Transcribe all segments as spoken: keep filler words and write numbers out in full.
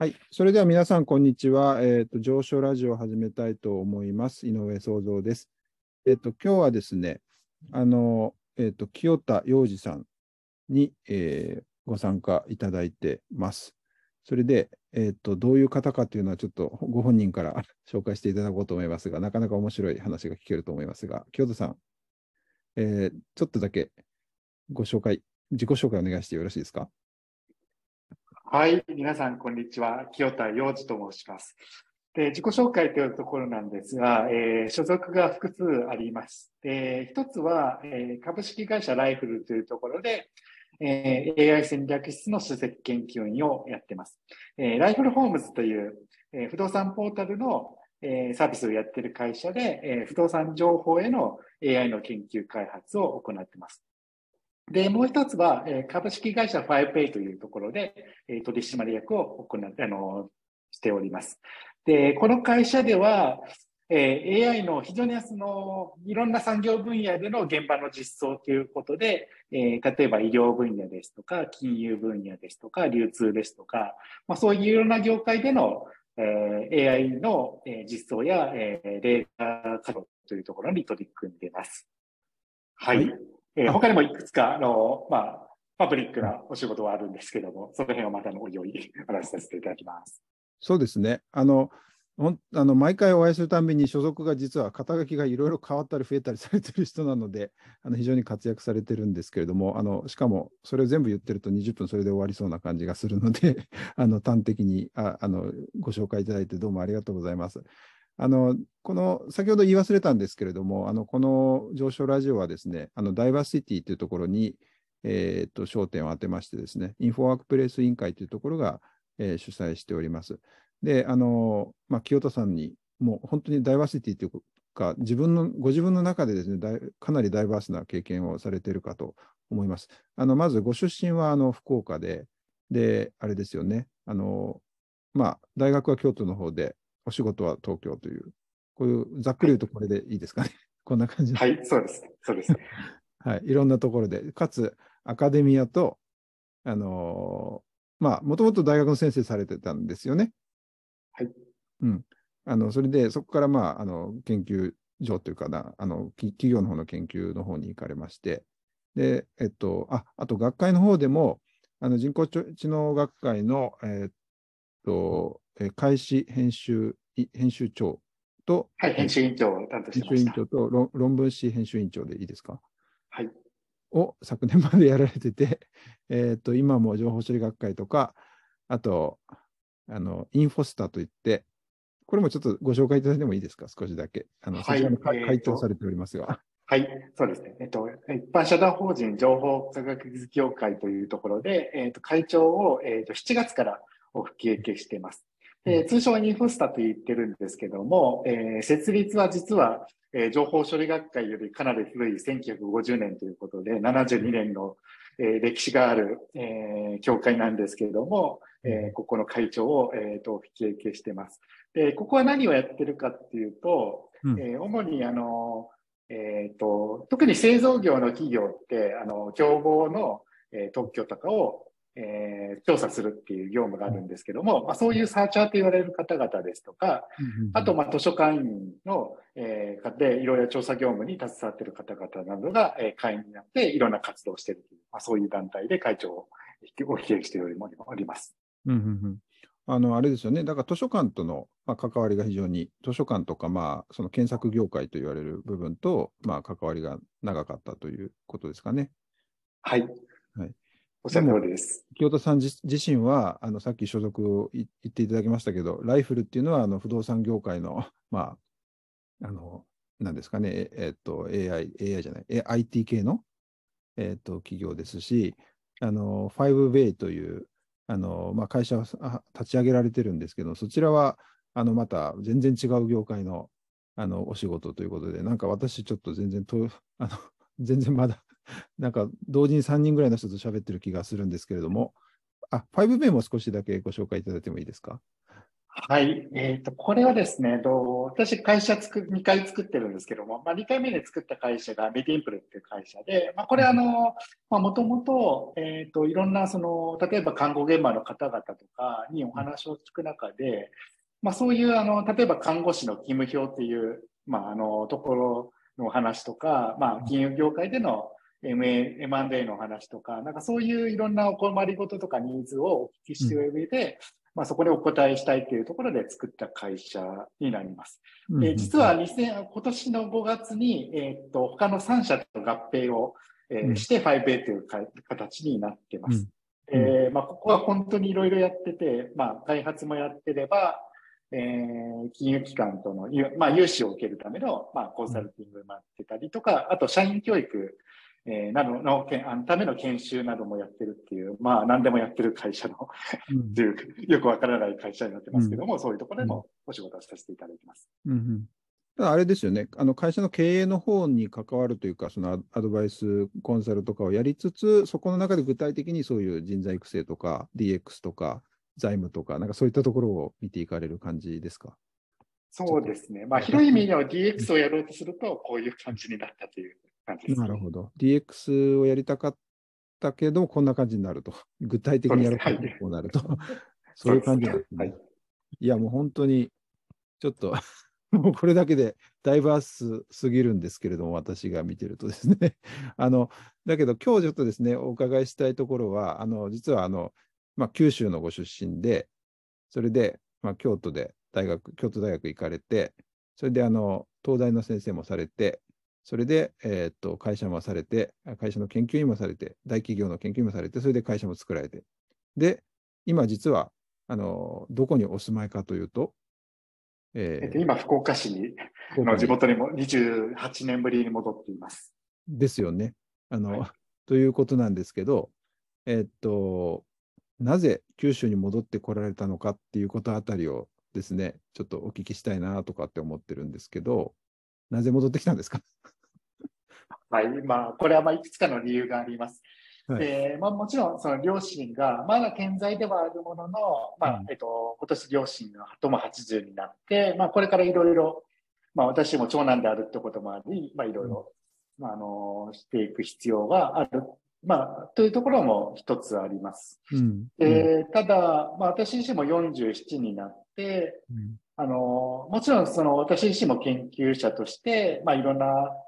はい、それでは皆さん、こんにちは。えっと、上昇ラジオを始めたいと思います。井上創造です。えっと、今日はですね、あの、えっと、清田洋二さんに、えー、ご参加いただいてます。それで、えっと、どういう方かというのは、ちょっとご本人から紹介していただこうと思いますが、なかなか面白い話が聞けると思いますが、清田さん、えー、ちょっとだけご紹介、自己紹介お願いしてよろしいですか。はい、皆さん、こんにちは。清田洋二と申します。で、自己紹介というところなんですが、えー、所属が複数あります。で、一つは、えー、株式会社ライフルというところで、えー、エーアイ 戦略室の首席研究員をやってます。えー、ライフルホームズという、えー、不動産ポータルの、えー、サービスをやっている会社で、えー、不動産情報への エーアイ の研究開発を行ってます。で、もう一つは、株式会社 ファイブペイ というところで、取締役を行って、あの、しております。で、この会社では、エーアイ の非常にその、いろんな産業分野での現場の実装ということで、例えば医療分野ですとか、金融分野ですとか、流通ですとか、まあ、そういういろんな業界での エーアイ の実装やデータ活用というところに取り組んでいます。はい。他にもいくつかあの、まあ、パブリックなお仕事はあるんですけども、その辺をまたのお用意お話しさせていただきます。そうですね。あの、ほんあの毎回お会いするたびに所属が実は肩書きがいろいろ変わったり増えたりされてる人なので、あの非常に活躍されてるんですけれども、あのしかもそれを全部言ってるとにじゅっぷんそれで終わりそうな感じがするので、あの端的にああのご紹介いただいてどうもありがとうございます。あのこの先ほど言い忘れたんですけれども、あのこの上昇ラジオはですね、あのダイバーシティというところに、えー、と焦点を当てましてですね、インフォワークプレイス委員会というところが、えー、主催しております。で、あのまあ、清田さんに、もう本当にダイバーシティというか、自分のご自分の中でですね、かなりダイバースな経験をされているかと思います。あのまず、ご出身はあの福岡で、で、あれですよね、あのまあ、大学は京都の方で、お仕事は東京という、こういうざっくり言うとこれでいいですかね。こんな感じで。はい、そうです。そうです。はい、いろんなところで、かつアカデミアと、あのー、まあ、もともと大学の先生されてたんですよね。はい。うん。あの、それで、そこから、まあ、あの、研究所というかな、あの、企業の方の研究の方に行かれまして、で、えっと、あ、あと学会の方でも、あの、人工知能学会の、えっと、開始編集、編集長と、はい、編集委員長を担当してました。編集委員長と論文誌編集委員長でいいですか。はい。を昨年までやられてて、えっと、今も情報処理学会とか、あと、あの、インフォスタといって、これもちょっとご紹介いただいてもいいですか、少しだけ。あの、はい、そちらの回答されておりますが。はい、そうですね。えっと、一般社団法人情報科学技術協会というところで、えっと、会長を、えっと、しちがつからお引き受けしています。えー、通称はインフォスタと言ってるんですけども、えー、設立は実は、えー、情報処理学会よりかなり古いせんきゅうひゃくごじゅうねんということで、ななじゅうにねんの、えー、歴史がある、えー、協会なんですけれども、えー、ここの会長を、えー、と引き受けしています。で、ここは何をやってるかっていうと、うん、えー、主にあの、えー、と特に製造業の企業ってあの競合の、えー、特許とかをえー、調査するっていう業務があるんですけども、まあ、そういうサーチャーと言われる方々ですとか、あと、まあ、図書館員の、えー、でいろいろ調査業務に携わっている方々などが、えー、会員になっていろんな活動をしているという、まあ、そういう団体で会長をお引き受けしているよりもあります。うんうんうん、あのあれですよね、だから図書館との、まあ、関わりが非常に、図書館とか、まあ、その検索業界と言われる部分と、まあ、関わりが長かったということですかね。はい、はい、おっしゃる通りです。清田さん自身はあの、さっき所属を言っていただきましたけど、ライフルっていうのはあの不動産業界の、まあ、あの、なんですかね、えっと、エーアイ、エーアイ じゃない、アイティー 系の、えっと、企業ですし、あの、ファイブペイ という、あの、まあ、会社を立ち上げられてるんですけど、そちらは、あの、また全然違う業界の、あの、お仕事ということで、なんか私ちょっと全然と、あの、全然まだ、なんか同時にさんにんぐらいの人と喋ってる気がするんですけれども、あ、ファイブペイも少しだけご紹介いただいてもいいですか。はい。えっと、これはですね、どう私、会社つく、にかい作ってるんですけども、まあ、にかいめで作った会社がメディインプルっていう会社で、まあ、これあの、まあ、もともと、えっと、いろんな、その、例えば看護現場の方々とかにお話を聞く中で、まあ、そういう、あの、例えば看護師の勤務表っていう、まあ、あの、ところのお話とか、まあ、金融業界での エムエーエムアンドエー のお話とか、なんかそういういろんなお困りごととかニーズをお聞きしている上で、まあ、そこにお答えしたいというところで作った会社になります。うん、えー、実は今年のごがつに、えー、っと他のさん社と合併を、えー、してファイブエーというか形になっています。うん、えーまあ、ここは本当にいろいろやってて、まあ、開発もやってれば、えー、金融機関との、まあ、融資を受けるための、まあ、コンサルティングもやってたりとか、あと社員教育などのための研修などもやってるっていう、まあ何でもやってる会社のという、うん、よくわからない会社になってますけども、うん、そういうところでもお仕事をさせていただいてます。うんうん、ただあれですよね、あの会社の経営の方に関わるというか、そのアドバイス、コンサルとかをやりつつ、そこの中で具体的にそういう人材育成とか、ディーエックス とか、財務とか、なんかそういったところを見ていかれる感じですか？そうですね、まあ、広い意味では ディーエックス をやろうとすると、こういう感じになったという。なるほど。ディーエックス をやりたかったけど、こんな感じになると。具体的にやるとこうなると。そういう感じですね。いや、もう本当に、ちょっと、もうこれだけでダイバースすぎるんですけれども、私が見てるとですね。あの、だけど、今日ちょっとですね、お伺いしたいところは、あの、実は、あの、まあ、九州のご出身で、それで、まあ、京都で大学、京都大学行かれて、それで、あの、東大の先生もされて、それで、えー、っと会社もされて、会社の研究員もされて、大企業の研究員もされて、それで会社も作られて。で、今実は、あのどこにお住まいかというと、えーえっと、今、福岡市に、の地元にもにじゅうはちねんぶりに戻っています。ですよね。あの、はい、ということなんですけど、えー、っと、なぜ九州に戻ってこられたのかっていうことあたりをですね、ちょっとお聞きしたいなとかって思ってるんですけど、なぜ戻ってきたんですか？はい、まあ、これはまあいくつかの理由があります。はい、えーまあ、もちろんその両親がまだ健在ではあるものの、まあえっと、今年両親がともはちじゅうになって、まあ、これからいろいろ私も長男であるってこともあり、まあ、いろいろ、まあ、あのしていく必要がある、まあ、というところも一つあります。うんうん、えー、ただ、まあ、私自身もよんじゅうななになって、うん、あのもちろんその私自身も研究者として、まあ、いろんな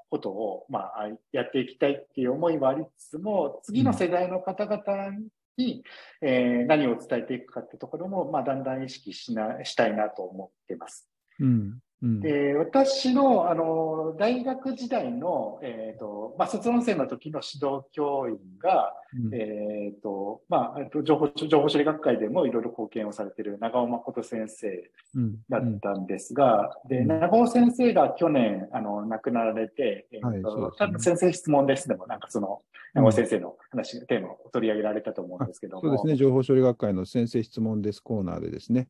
ことを、まあ、やっていきたいっていう思いはありつつも、次の世代の方々に、うん、えー、何を伝えていくかってところも、まあ、だんだん意識しなしたいなと思ってます。うんうん。で、私の、あの大学時代の、えーとまあ、卒論生の時の指導教員が、うん、えーとまあ、情報、情報処理学会でもいろいろ貢献をされている長尾誠先生だったんですが、うんうん、で長尾先生が去年あの亡くなられて、はい、えーとね、先生質問ですでも、なんかその長尾先生の話、うん、テーマを取り上げられたと思うんですけども。そうですね、情報処理学会の先生質問ですコーナーでですね、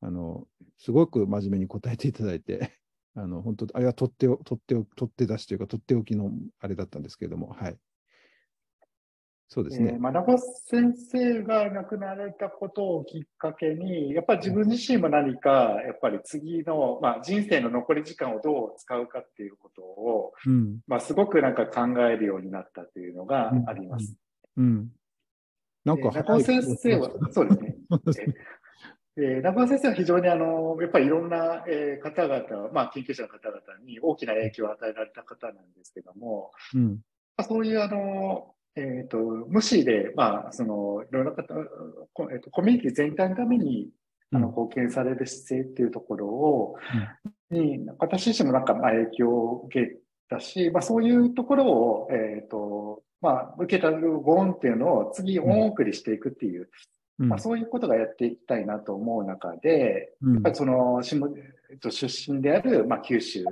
あのすごく真面目に答えていただいて、あの本当、あれは取ってお、取ってお、取って出しというか、取っておきのあれだったんですけれども、はい。そうですね。えー、まあ、長尾先生が亡くなられたことをきっかけに、やっぱり自分自身も何か、やっぱり次の、まあ、人生の残り時間をどう使うかっていうことを、うん、まあ、すごくなんか考えるようになったというのがあります。うん。うんうん、なんか、長尾先生は、そうですね。えー、長尾先生は非常にあのやっぱりいろんな、えー、方々、まあ、研究者の方々に大きな影響を与えられた方なんですけども、うん、まあ、そういうあの、えー、と無視で、まあ、そのいろんな方、えー、とコミュニティ全体のためにあの貢献される姿勢っていうところを、うん、に私自身もなんかまあ影響を受けたし、まあ、そういうところを、えーとまあ、受けたご恩っていうのを次恩送りしていくっていう。うん、まあ、そういうことがやっていきたいなと思う中で、うん、やっぱりその出身である、まあ、九州の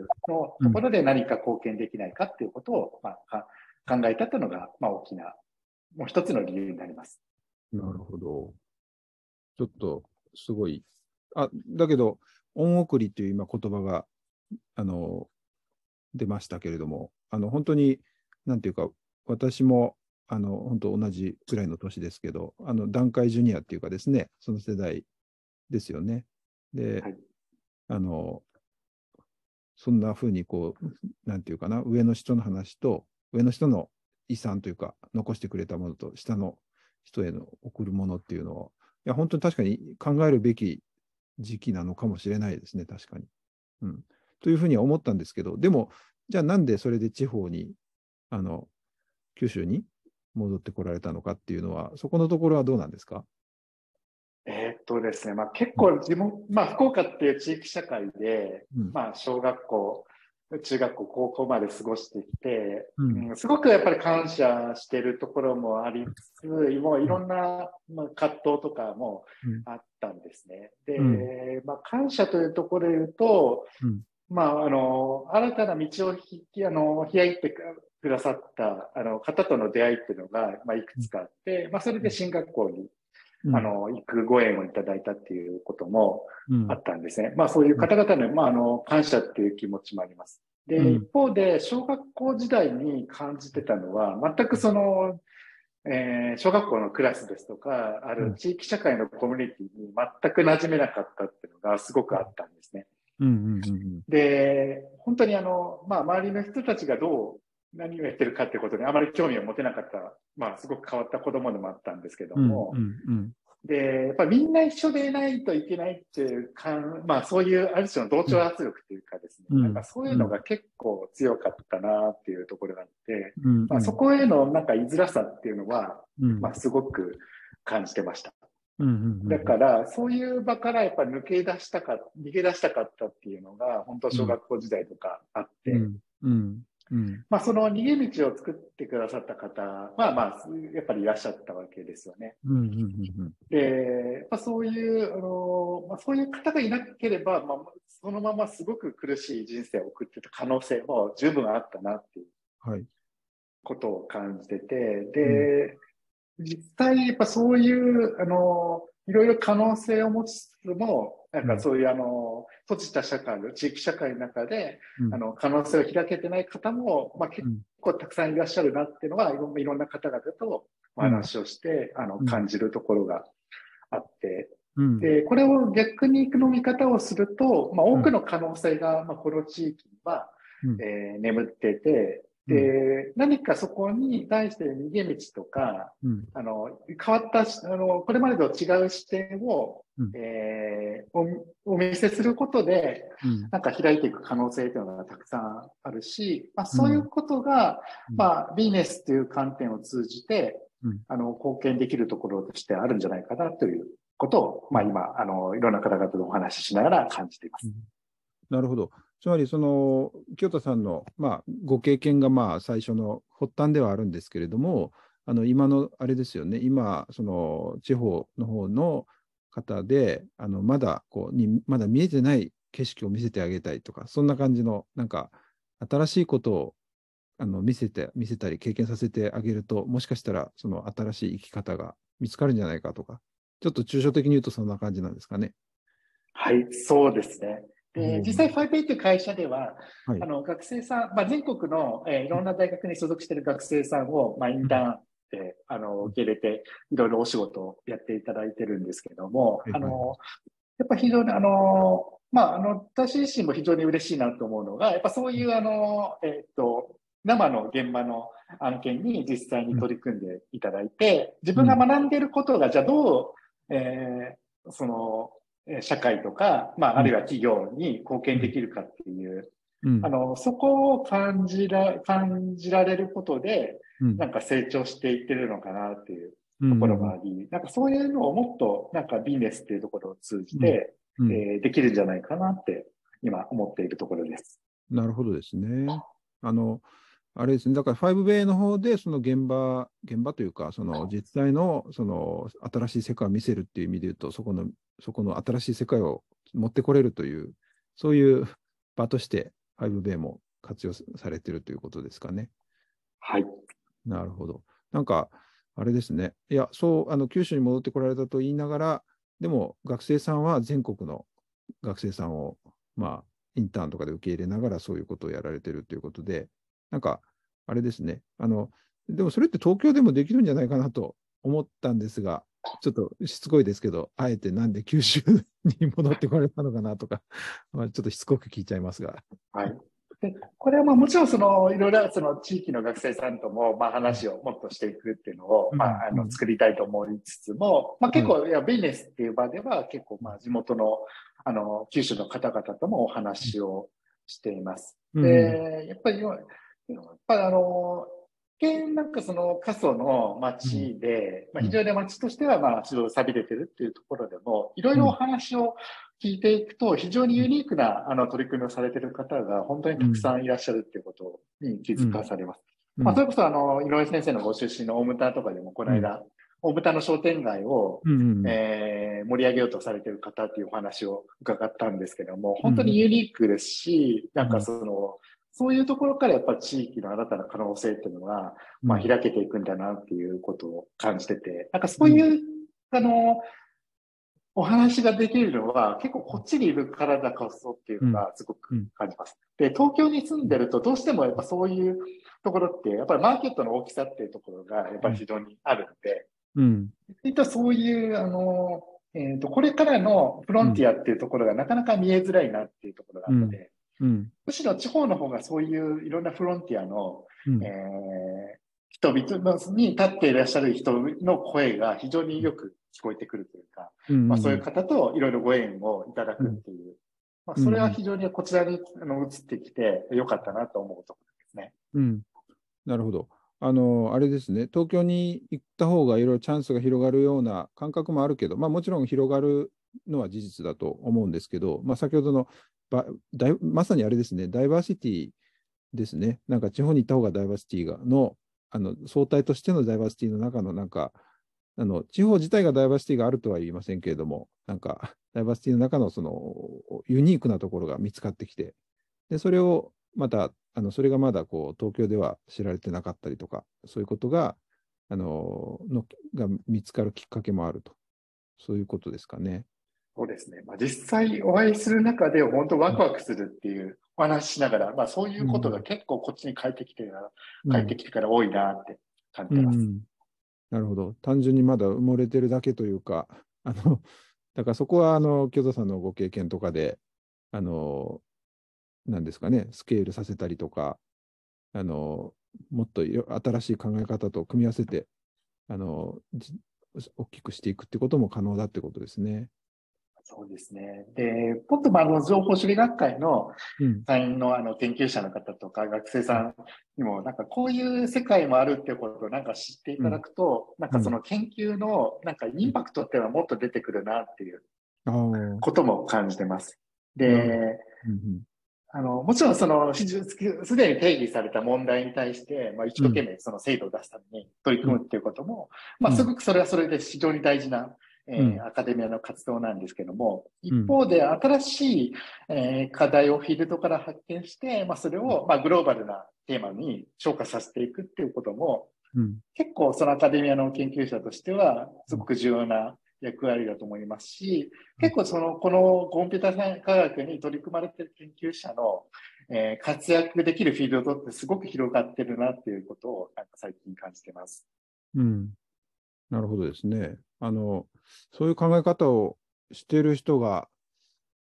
ところで何か貢献できないかっていうことを、まあ、考えたというのが、まあ、大きな、もう一つの理由になります。なるほど。ちょっと、すごい。あ、だけど、恩送りという今言葉が、あの、出ましたけれども、あの、本当に、なんていうか、私も、あの本当同じくらいの年ですけど、あの団塊ジュニアっていうかですね、その世代ですよね。で、はい、あのそんなふうにこうなんていうかな、上の人の話と上の人の遺産というか残してくれたものと下の人への贈るものっていうのを、いや本当に確かに考えるべき時期なのかもしれないですね、確かに、うん。というふうには思ったんですけど、でもじゃあなんでそれで地方にあの九州に戻ってこられたのかっていうのは、そこのところはどうなんですか？えーっとですね、まあ、結構自分、うん、まあ、福岡っていう地域社会で、うん、まあ、小学校、中学校、高校まで過ごしてきて、うんうん、すごくやっぱり感謝してるところもありつつ、もういろんな、まあ、葛藤とかもあったんですね。うん、で、まあ、感謝というところで言うと、うん、まあ、あの新たな道をひあの開いてくださったあの方との出会いっていうのが、まあ、いくつかあって、うん、まあ、それで進学校に、うん、あの行くご縁をいただいたっていうこともあったんですね。うん、まあ、そういう方々の、まあ、あの感謝っていう気持ちもあります。で、うん、一方で小学校時代に感じてたのは、全くその、えー、小学校のクラスですとか、ある地域社会のコミュニティに全く馴染めなかったっていうのがすごくあったんですね。うんうんうんうん、で、本当にあの、まあ、周りの人たちがどう何をやってるかってことにあまり興味を持てなかった、まあ、すごく変わった子供でもあったんですけども、うんうんうん、で、やっぱりみんな一緒でいないといけないっていう感、まあ、そういうある種の同調圧力というかですね、うん、なんかそういうのが結構強かったなっていうところがあって、うんうん、まあ、そこへのなんか居づらさっていうのは、うん、まあ、すごく感じてました。うんうんうん、だからそういう場からやっぱり抜け出したか逃げ出したかったっていうのが本当小学校時代とかあって、うんうんうん、まあ、その逃げ道を作ってくださった方は、まあまあ、やっぱりいらっしゃったわけですよね。うんうんうんうん、で、やっぱそういう、あの、まあ、そういう方がいなければ、まあ、そのまますごく苦しい人生を送ってた可能性も十分あったなっていうことを感じてて、はい、で、うん、実際やっぱそういうあのいろいろ可能性を持ちつつも、なんかそういう、うん、あの閉じた社会の地域社会の中で、うん、あの可能性を開けてない方も、まあ、結構たくさんいらっしゃるなっていうのは、うん、いろんな方々とお話をして、うん、あの感じるところがあって、うん、でこれを逆にの見方をすると、まあ、多くの可能性が、まあ、この地域には、うん、えー、眠ってて。で、何かそこに対して逃げ道とか、うん、あの、変わった、あの、これまでと違う視点を、うん、えー、お、お見せすることで、うん、なんか開いていく可能性というのがたくさんあるし、まあ、そういうことが、うん、まあ、ビジネスという観点を通じて、うん、あの、貢献できるところとしてあるんじゃないかなということを、まあ、今、あの、いろんな方々とお話ししながら感じています。うん、なるほど。つまりその清田さんの、まあ、ご経験がまあ最初の発端ではあるんですけれども、あの今のあれですよね、今その地方の方の方であのまだこうにまだ見えてない景色を見せてあげたいとか、そんな感じのなんか新しいことをあの見せて見せたり経験させてあげると、もしかしたらその新しい生き方が見つかるんじゃないかとか、ちょっと抽象的に言うとそんな感じなんですかね。はい、そうですね。で、実際ファイペイという会社では、はい、あの学生さん、まあ、全国の、えー、いろんな大学に所属している学生さんを、まあ、インターンであの受け入れていろいろお仕事をやっていただいてるんですけども、はい、あのやっぱ非常にあの、まあ、あの私自身も非常に嬉しいなと思うのが、やっぱそういうあの、えー、っと生の現場の案件に実際に取り組んでいただいて、自分が学んでいることがじゃあどう、えー、その社会とか、まあ、あるいは企業に貢献できるかっていう、うん、あの、そこを感じら、感じられることで、うん、なんか成長していってるのかなっていうところもあり、うん、なんかそういうのをもっと、なんかビジネスっていうところを通じて、うん、えー、できるんじゃないかなって、今思っているところです。なるほどですね。あの、あれですね、だから ファイブベイ の方で、その現場、現場というか、その実際の、その新しい世界を見せるっていう意味でいうと、そこの、そこの新しい世界を持ってこれるという、そういう場として、ファイブベイ も活用されているということですかね。はい。なるほど。なんか、あれですね、いや、そう、あの九州に戻ってこられたと言いながら、でも学生さんは全国の学生さんを、まあ、インターンとかで受け入れながら、そういうことをやられているということで、なんか、あれですね、あの、でもそれって東京でもできるんじゃないかなと思ったんですが、ちょっとしつこいですけど、あえてなんで九州に戻ってこられたのかなとか、まあ、ちょっとしつこく聞いちゃいますが。はい、でこれはまあもちろんそのいろいろその地域の学生さんともまあ話をもっとしていくっていうのをまああの作りたいと思いつつも、まあ、結構いやビジネスっていう場では結構まあ地元のあの九州の方々ともお話をしています。でやっぱりやっぱりあのなんかその過疎の町で、まあ、非常に町としてはまあ一度錆びれてるっていうところでも、いろいろお話を聞いていくと、非常にユニークなあの取り組みをされている方が本当にたくさんいらっしゃるっていうことに気づかされます。うんうん、まあ、それこそあの、井上先生のご出身の大牟田とかでもこの間、大牟田の商店街を、うんうん、えー、盛り上げようとされている方っていうお話を伺ったんですけども、本当にユニークですし、なんかその、そういうところからやっぱり地域の新たな可能性っていうのが、まあ開けていくんだなっていうことを感じてて、なんかそういう、あの、お話ができるのは結構こっちにいるからだこそっていうのがすごく感じます。で、東京に住んでるとどうしてもやっぱそういうところって、やっぱりマーケットの大きさっていうところがやっぱり非常にあるんで、うん。えっと、そういう、あの、えっと、これからのフロンティアっていうところがなかなか見えづらいなっていうところがあって、うんうんうん、むしろ地方の方がそういういろんなフロンティアの、うんえー、人々に立っていらっしゃる人の声が非常によく聞こえてくるというか、うんまあ、そういう方といろいろご縁をいただくっていう、うんまあ、それは非常にこちらに移ってきてよかったなと思うところですね。うん、なるほど。あのあれですね、東京に行った方がいろいろチャンスが広がるような感覚もあるけど、まあ、もちろん広がるのは事実だと思うんですけど、まあ、先ほどのまさにあれですね、ダイバーシティですね、なんか地方に行った方がダイバーシティがの、あの総体としてのダイバーシティの中の、なんかあの、地方自体がダイバーシティがあるとは言いませんけれども、なんかダイバーシティの中のそのユニークなところが見つかってきて、でそれをまた、あのそれがまだこう東京では知られてなかったりとか、そういうことが、あののが見つかるきっかけもあると、そういうことですかね。そうですね。まあ、実際お会いする中で本当ワクワクするっていうお話しながら、まあ、そういうことが結構こっちに帰ってきてから、うん、帰ってきてから多いなって感じてます、うんうん。なるほど。単純にまだ埋もれてるだけというか、あのだからそこはあの清田さんのご経験とかで、あのなんですかね、スケールさせたりとか、あのもっと新しい考え方と組み合わせてあの大きくしていくってことも可能だってことですね。そうですね。で、ポッとまあの情報処理学会の会員のあの研究者の方とか学生さんにもなんかこういう世界もあるっていうことをなんか知っていただくと、うん、なんかその研究のなんかインパクトっていうのはもっと出てくるなっていうことも感じてます。で、うんうん、あのもちろんそのすでに定義された問題に対して、まあ、一生懸命その制度を出すために取り組むっていうことも、うん、まあすごくそれはそれで非常に大事な。えー、アカデミアの活動なんですけども、一方で新しい、えー、課題をフィールドから発見して、まあ、それを、まあ、グローバルなテーマに昇華させていくっていうことも、うん、結構そのアカデミアの研究者としてはすごく重要な役割だと思いますし、結構そのこのコンピューター科学に取り組まれている研究者の、えー、活躍できるフィールドってすごく広がってるなっていうことをなんか最近感じてます。うんなるほどですね。あのそういう考え方をしている人が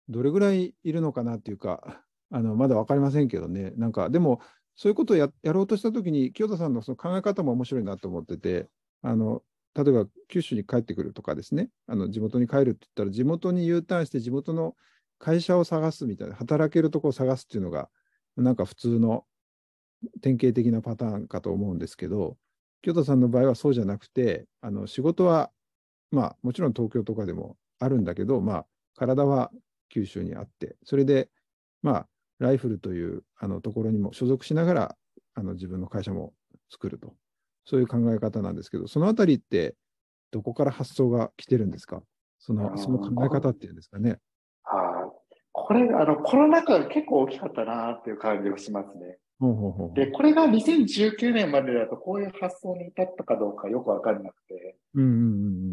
どれぐらいいるのかなっていうか、あのまだ分かりませんけどね。なんかでもそういうことを や, やろうとしたときに清田さん の, その考え方も面白いなと思ってて、あの例えば九州に帰ってくるとかですね、あの地元に帰るって言ったら地元に U ターンして地元の会社を探すみたいな、働けるところを探すっていうのがなんか普通の典型的なパターンかと思うんですけど、清田さんの場合はそうじゃなくて、あの仕事は、まあ、もちろん東京とかでもあるんだけど、まあ、体は九州にあって、それで、まあ、ライフルというあのところにも所属しながらあの自分の会社も作ると、そういう考え方なんですけど、そのあたりってどこから発想が来てるんですか？その、その考え方っていうんですかね。はあ、これあのコロナ禍が結構大きかったなっていう感じがしますね。で、これがにせんじゅうきゅうねんまでだとこういう発想に至ったかどうかよくわかんなくて。うんうんう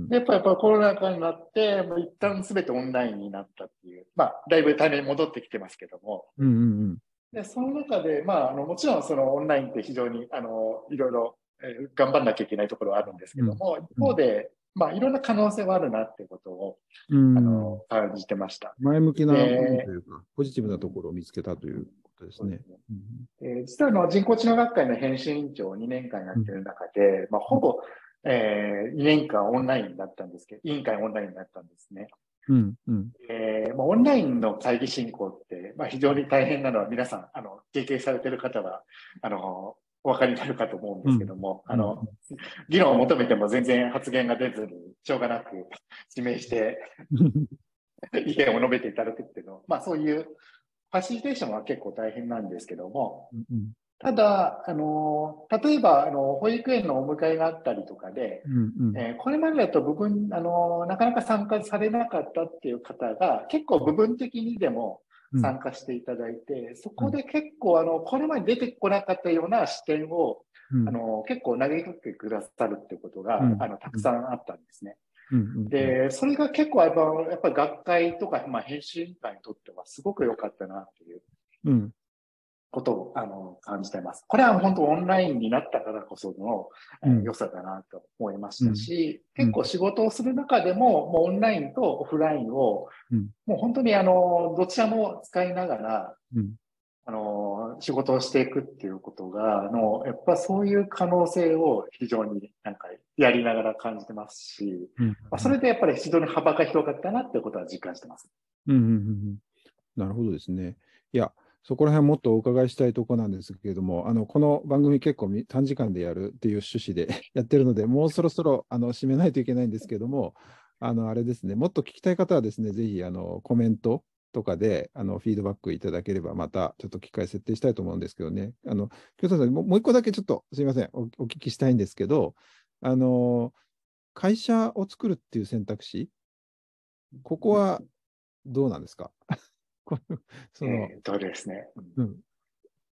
ん、でやっぱりコロナ禍になって、もう一旦すべてオンラインになったっていう。まあ、だいぶタイミング戻ってきてますけども。うんうんうん、で、その中で、まあ、あの、もちろんそのオンラインって非常に、あの、いろいろ、えー、頑張んなきゃいけないところはあるんですけども、うんうん、一方で、まあ、いろんな可能性はあるなってことを、うん、あの感じてました。前向きなというか、ポジティブなところを見つけたということですね。そうですね。うん、えー、実はの人工知能学会の編集委員長をにねんかんやってる中で、うん、まあ、ほぼ、えー、にねんかんオンラインだったんですけど、委員会オンラインになったんですね。うんうん、えーまあ、オンラインの会議進行って、まあ、非常に大変なのは皆さんあの経験されてる方はあのお分かりになるかと思うんですけども、うん、あの議論を求めても全然発言が出ずにしょうがなく指名して意見を述べていただくっていうの、まあ、そういうファシリテーションは結構大変なんですけども、うんうん、ただ、あの、例えば、あの、保育園のお迎えがあったりとかで、うんうん、えー、これまでだと部分、あの、なかなか参加されなかったっていう方が、結構部分的にでも参加していただいて、うん、そこで結構、あの、これまで出てこなかったような視点を、うん、あの、結構投げかけてくださるっていうことが、うん、あの、たくさんあったんですね。うんうん、で、それが結構、やっぱ、やっぱり学会とか、まあ、編集委員会にとってはすごく良かったなっていう。うん、ことをあの感じています。これは本当オンラインになったからこその、うん、良さだなと思いましたし、うん、結構仕事をする中でも、うん、もうオンラインとオフラインを、うん、もう本当にあのどちらも使いながら、うん、あの仕事をしていくっていうことが、あのやっぱそういう可能性を非常になんかやりながら感じてますし、うん、まあ、それでやっぱり非常に幅が広がったなっていうことは実感してます。うんうんうん、なるほどですね。いや、そこら辺もっとお伺いしたいところなんですけれども、あのこの番組結構短時間でやるっていう趣旨でやってるので、もうそろそろあの締めないといけないんですけれども、あのあれですね、もっと聞きたい方はですね、ぜひあのコメントとかであのフィードバックいただければ、またちょっと機会設定したいと思うんですけどね。あの清田さん、もう一個だけちょっとすいません、お、お聞きしたいんですけど、あの会社を作るっていう選択肢、ここはどうなんですか？そのえー、とですね、うん、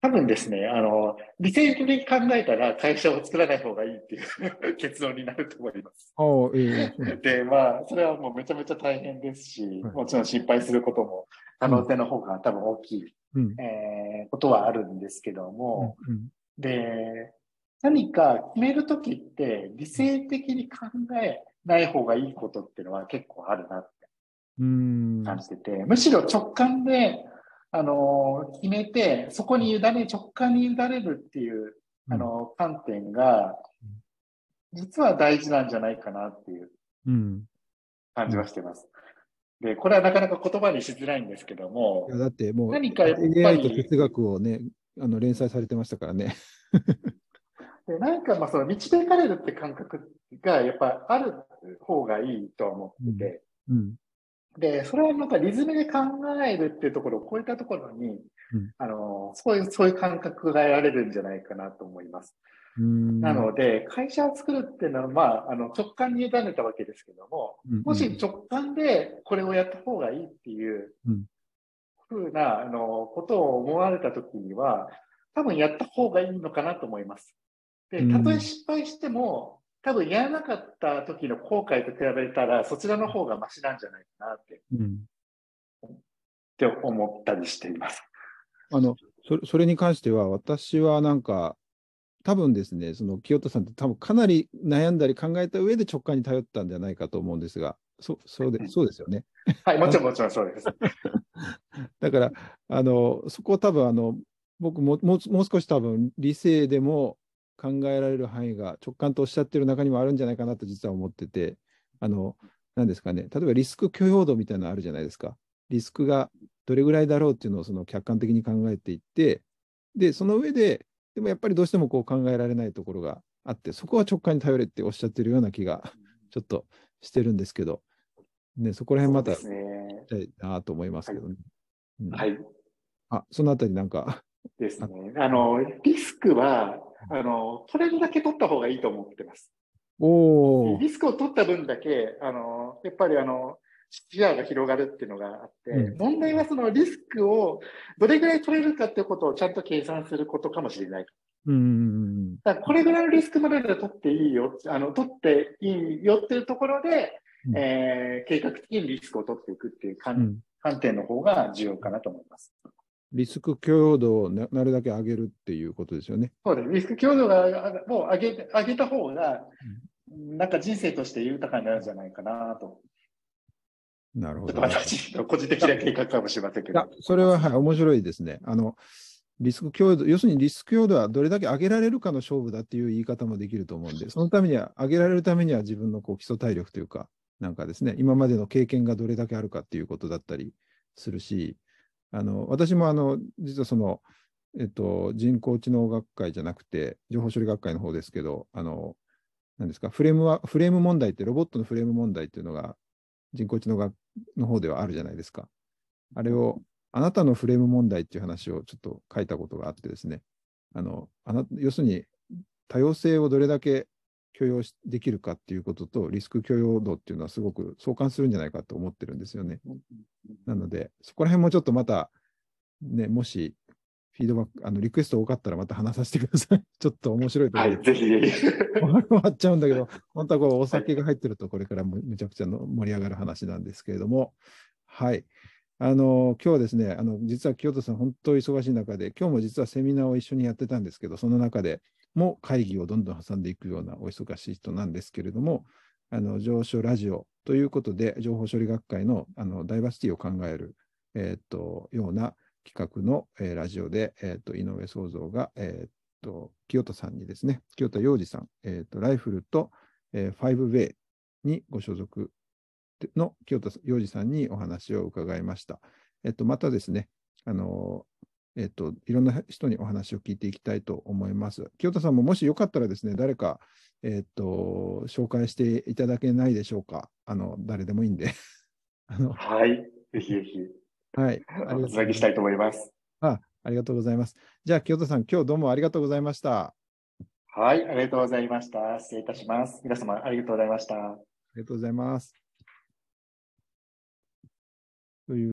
多分ですね、あの理性的に考えたら会社を作らない方がいいっていう結論になると思います。おー、いいね。で、まあそれはもうめちゃめちゃ大変ですし、はい、もちろん心配することも可能性の方が多分大きい、うん、えー、ことはあるんですけども、うんうん、で何か決めるときって理性的に考えない方がいいことっていうのは結構あるな。うん、感じてて、むしろ直感で、あの、決めて、そこに委ね、直感に委ねるっていう、あの、観点が、実は大事なんじゃないかなっていう感じはしてます。うんうん、で、これはなかなか言葉にしづらいんですけども、いやだってもう、何かやっぱり エーアイ と哲学をね、あの、連載されてましたからね。で、なんか、まあ、その、導かれるって感覚が、やっぱある方がいいとは思ってて、うんうん、で、それはなんかリズムで考えるっていうところを超えたところに、うん、あの、そういう、そういう感覚が得られるんじゃないかなと思います。うん、なので、会社を作るっていうのは、まあ、あの、直感に委ねたわけですけども、うんうん、もし直感でこれをやった方がいいっていう、ふうな、あの、ことを思われたときには、多分やった方がいいのかなと思います。で、たとえ失敗しても、多分やらなかった時の後悔と比べたら、そちらの方がマシなんじゃないかなって、うん、って思ったりしています。あの、それ、それに関しては、私はなんか、多分ですね、その清田さんって多分かなり悩んだり考えた上で直感に頼ったんじゃないかと思うんですが、そ、そうで、そうですよね。はい、もちろんもちろんそうです。だから、あの、そこを多分、あの、僕も、もう、もう少し多分理性でも、考えられる範囲が直感とおっしゃってる中にもあるんじゃないかなと実は思ってて、あの、何ですかね、例えばリスク許容度みたいなのあるじゃないですか。リスクがどれぐらいだろうっていうのをその客観的に考えていって、で、その上で、でもやっぱりどうしてもこう考えられないところがあって、そこは直感に頼れっておっしゃってるような気がちょっとしてるんですけど、ね、そこら辺また、いきたいなと思いますけどね。はい。うん、はい、あ、そのあたりなんか。ですね。あの、リスクは、あの、取れるだけ取った方がいいと思ってます。おー。リスクを取った分だけ、あの、やっぱりあの、視野が広がるっていうのがあって、うん、問題はそのリスクをどれぐらい取れるかっていうことをちゃんと計算することかもしれない。うん。だからこれぐらいのリスクまで取っていいよ、あの、取っていいよっていうところで、うん、えー、計画的にリスクを取っていくっていう観、うん、観点の方が重要かなと思います。リスク許容度をなるだけ上げるっていうことですよね。そうです。リスク許容度を上げた方が、なんか人生として豊かになるんじゃないかなと。なるほど。私の個人的な計画かもしれませんけど。それは、はい、面白いですね。あのリスク強度、要するにリスク強度はどれだけ上げられるかの勝負だっていう言い方もできると思うんで、そのためには、上げられるためには自分のこう基礎体力というか、なんかですね、今までの経験がどれだけあるかっていうことだったりするし、あの私もあの実はその、えっと、人工知能学会じゃなくて、情報処理学会の方ですけど、あのなんですかフレームは、フレーム問題って、ロボットのフレーム問題っていうのが、人工知能学の方ではあるじゃないですか。あれを、あなたのフレーム問題っていう話をちょっと書いたことがあってですね、あのあな要するに多様性をどれだけ許容できるかっていうこととリスク許容度っていうのはすごく相関するんじゃないかと思ってるんですよね。なのでそこら辺もちょっとまた、ね、もしフィードバックあのリクエスト多かったらまた話させてください。ちょっと面白いところで、はい、ぜひぜひ終わっちゃうんだけど、本当はこうお酒が入ってるとこれからもめちゃくちゃの盛り上がる話なんですけれども、はい。あの今日はですね、あの実は清田さん、本当に忙しい中で、今日も実はセミナーを一緒にやってたんですけど、その中でも会議をどんどん挟んでいくようなお忙しい人なんですけれども、あの上昇ラジオということで、情報処理学会 の, あのダイバーシティを考える、えー、とような企画の、えー、ラジオで、えー、と井上創造が、えー、と清田さんにですね、清田洋二さん、えー、とライフルと、えー、ファイブウェイにご所属の清田洋二さんにお話を伺いました。えっと、またですね、あの、えっと、いろんな人にお話を聞いていきたいと思います。清田さんももしよかったらですね、誰か、えっと、紹介していただけないでしょうか。あの、誰でもいいんで。あのはい、ぜひぜひ。はい。おつなぎしたいと思います。あ、ありがとうございます。じゃあ、清田さん、今日どうもありがとうございました。はい、ありがとうございました。失礼いたします。皆様、ありがとうございました。ありがとうございます。という